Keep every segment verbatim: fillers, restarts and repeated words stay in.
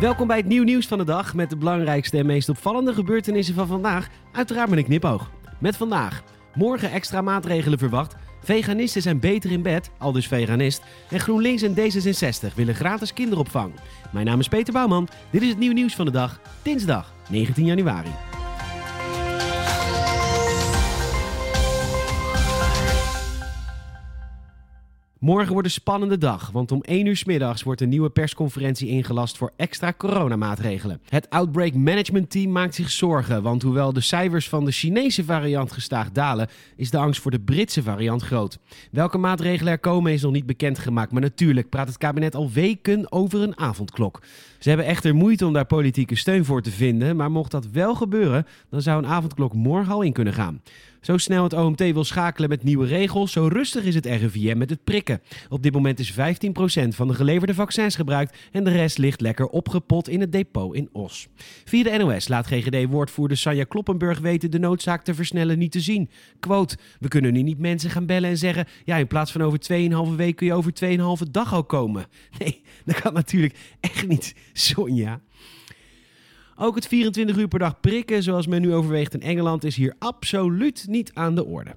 Welkom bij het nieuw nieuws van de dag met de belangrijkste en meest opvallende gebeurtenissen van vandaag. Uiteraard met een knipoog. Met vandaag. Morgen extra maatregelen verwacht. Veganisten zijn beter in bed, aldus veganist. En GroenLinks en D zesenzestig willen gratis kinderopvang. Mijn naam is Peter Bouwman. Dit is het nieuw nieuws van de dag. Dinsdag negentien januari. Morgen wordt een spannende dag, want om één uur 's middags wordt een nieuwe persconferentie ingelast voor extra coronamaatregelen. Het Outbreak Management Team maakt zich zorgen, want hoewel de cijfers van de Chinese variant gestaag dalen, is de angst voor de Britse variant groot. Welke maatregelen er komen is nog niet bekendgemaakt, maar natuurlijk praat het kabinet al weken over een avondklok. Ze hebben echter moeite om daar politieke steun voor te vinden, maar mocht dat wel gebeuren, dan zou een avondklok morgen al in kunnen gaan. Zo snel het O M T wil schakelen met nieuwe regels, zo rustig is het R I V M met het prikken. Op dit moment is vijftien procent van de geleverde vaccins gebruikt en de rest ligt lekker opgepot in het depot in Os. Via de N O S laat G G D-woordvoerder Sanja Kloppenburg weten de noodzaak te versnellen niet te zien. Quote, we kunnen nu niet mensen gaan bellen en zeggen, ja in plaats van over tweeënhalve week kun je over tweeënhalve dag al komen. Nee, dat kan natuurlijk echt niet, Sonja. Ook het vierentwintig uur per dag prikken, zoals men nu overweegt in Engeland, is hier absoluut niet aan de orde.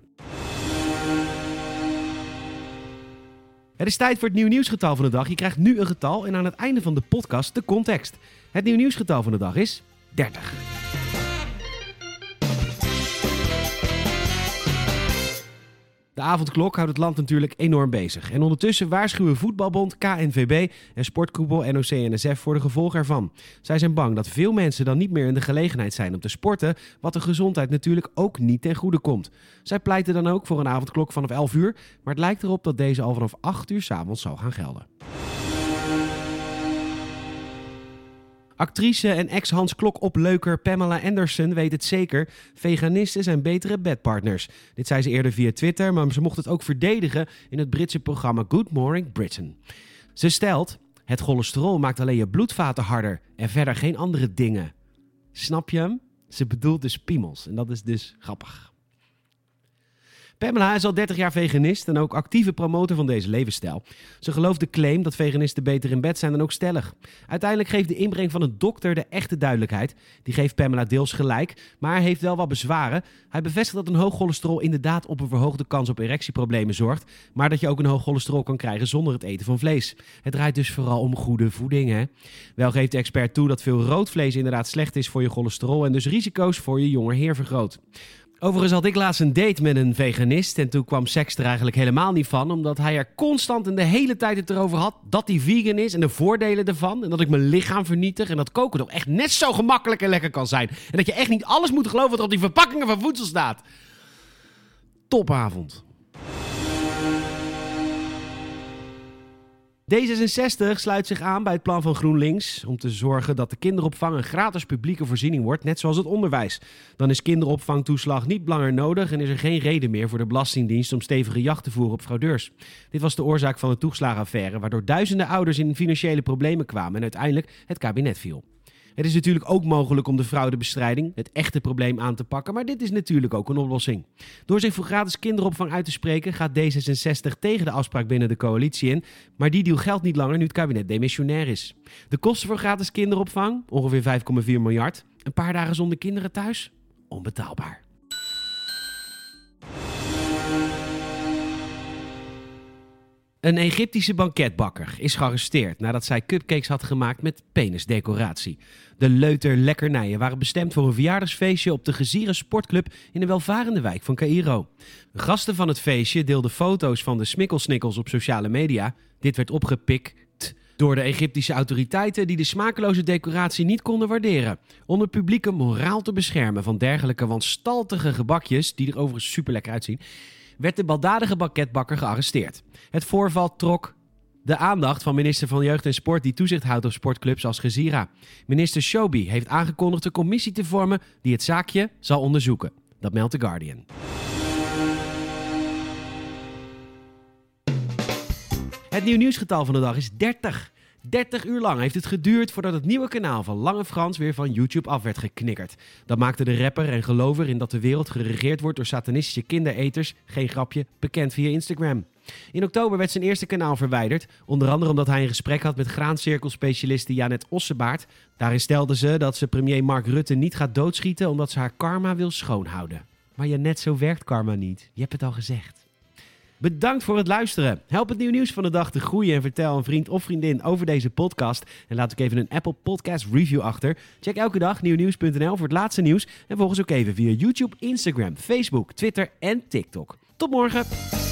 Het is tijd voor het nieuw nieuwsgetal van de dag. Je krijgt nu een getal en aan het einde van de podcast de context. Het nieuw nieuwsgetal van de dag is dertig. De avondklok houdt het land natuurlijk enorm bezig. En ondertussen waarschuwen voetbalbond, K N V B en sportkoepel N O C N S F voor de gevolgen ervan. Zij zijn bang dat veel mensen dan niet meer in de gelegenheid zijn om te sporten, wat de gezondheid natuurlijk ook niet ten goede komt. Zij pleiten dan ook voor een avondklok vanaf elf uur, maar het lijkt erop dat deze al vanaf acht uur 's avonds zal gaan gelden. Actrice en ex-Hans Klok-opleuker Pamela Anderson weet het zeker. Veganisten zijn betere bedpartners. Dit zei ze eerder via Twitter, maar ze mocht het ook verdedigen in het Britse programma Good Morning Britain. Ze stelt, het cholesterol maakt alleen je bloedvaten harder en verder geen andere dingen. Snap je hem? Ze bedoelt dus piemels en dat is dus grappig. Pamela is al dertig jaar veganist en ook actieve promotor van deze levensstijl. Ze gelooft de claim dat veganisten beter in bed zijn dan ook stellig. Uiteindelijk geeft de inbreng van een dokter de echte duidelijkheid. Die geeft Pamela deels gelijk, maar heeft wel wat bezwaren. Hij bevestigt dat een hoog cholesterol inderdaad op een verhoogde kans op erectieproblemen zorgt. Maar dat je ook een hoog cholesterol kan krijgen zonder het eten van vlees. Het draait dus vooral om goede voeding, hè? Wel geeft de expert toe dat veel rood vlees inderdaad slecht is voor je cholesterol en dus risico's voor je jonge heer vergroot. Overigens had ik laatst een date met een veganist en toen kwam seks er eigenlijk helemaal niet van. Omdat hij er constant en de hele tijd het erover had dat hij vegan is en de voordelen ervan. En dat ik mijn lichaam vernietig en dat koken toch echt net zo gemakkelijk en lekker kan zijn. En dat je echt niet alles moet geloven wat er op die verpakkingen van voedsel staat. Topavond. D zesenzestig sluit zich aan bij het plan van GroenLinks om te zorgen dat de kinderopvang een gratis publieke voorziening wordt, net zoals het onderwijs. Dan is kinderopvangtoeslag niet langer nodig en is er geen reden meer voor de Belastingdienst om stevige jacht te voeren op fraudeurs. Dit was de oorzaak van de toeslagenaffaire, waardoor duizenden ouders in financiële problemen kwamen en uiteindelijk het kabinet viel. Het is natuurlijk ook mogelijk om de fraudebestrijding, het echte probleem, aan te pakken, maar dit is natuurlijk ook een oplossing. Door zich voor gratis kinderopvang uit te spreken gaat D zesenzestig tegen de afspraak binnen de coalitie in, maar die deal geldt niet langer nu het kabinet demissionair is. De kosten voor gratis kinderopvang, ongeveer vijf komma vier miljard, een paar dagen zonder kinderen thuis, onbetaalbaar. Een Egyptische banketbakker is gearresteerd nadat zij cupcakes had gemaakt met penisdecoratie. De leuterlekkernijen waren bestemd voor een verjaardagsfeestje op de Gezira sportclub in de welvarende wijk van Caïro. Gasten van het feestje deelden foto's van de smikkelsnikkels op sociale media. Dit werd opgepikt door de Egyptische autoriteiten die de smakeloze decoratie niet konden waarderen. Om het publieke moraal te beschermen van dergelijke wanstaltige gebakjes, die er overigens super lekker uitzien, werd de baldadige banketbakker gearresteerd. Het voorval trok de aandacht van minister van Jeugd en Sport die toezicht houdt op sportclubs als Gezira. Minister Shobi heeft aangekondigd een commissie te vormen die het zaakje zal onderzoeken. Dat meldt The Guardian. Het nieuw nieuwsgetal van de dag is dertig. dertig uur lang heeft het geduurd voordat het nieuwe kanaal van Lange Frans weer van YouTube af werd geknikkerd. Dat maakte de rapper en gelover in dat de wereld geregeerd wordt door satanistische kindereters, geen grapje, bekend via Instagram. In oktober werd zijn eerste kanaal verwijderd, onder andere omdat hij een gesprek had met graancirkelspecialiste Janet Ossebaart. Daarin stelde ze dat ze premier Mark Rutte niet gaat doodschieten omdat ze haar karma wil schoonhouden. Maar ja, net zo werkt karma niet. Je hebt het al gezegd. Bedankt voor het luisteren. Help het nieuw nieuws van de dag te groeien en vertel een vriend of vriendin over deze podcast. En laat ook even een Apple Podcast review achter. Check elke dag nieuwnieuws punt n l voor het laatste nieuws. En volg ons ook even via YouTube, Instagram, Facebook, Twitter en TikTok. Tot morgen!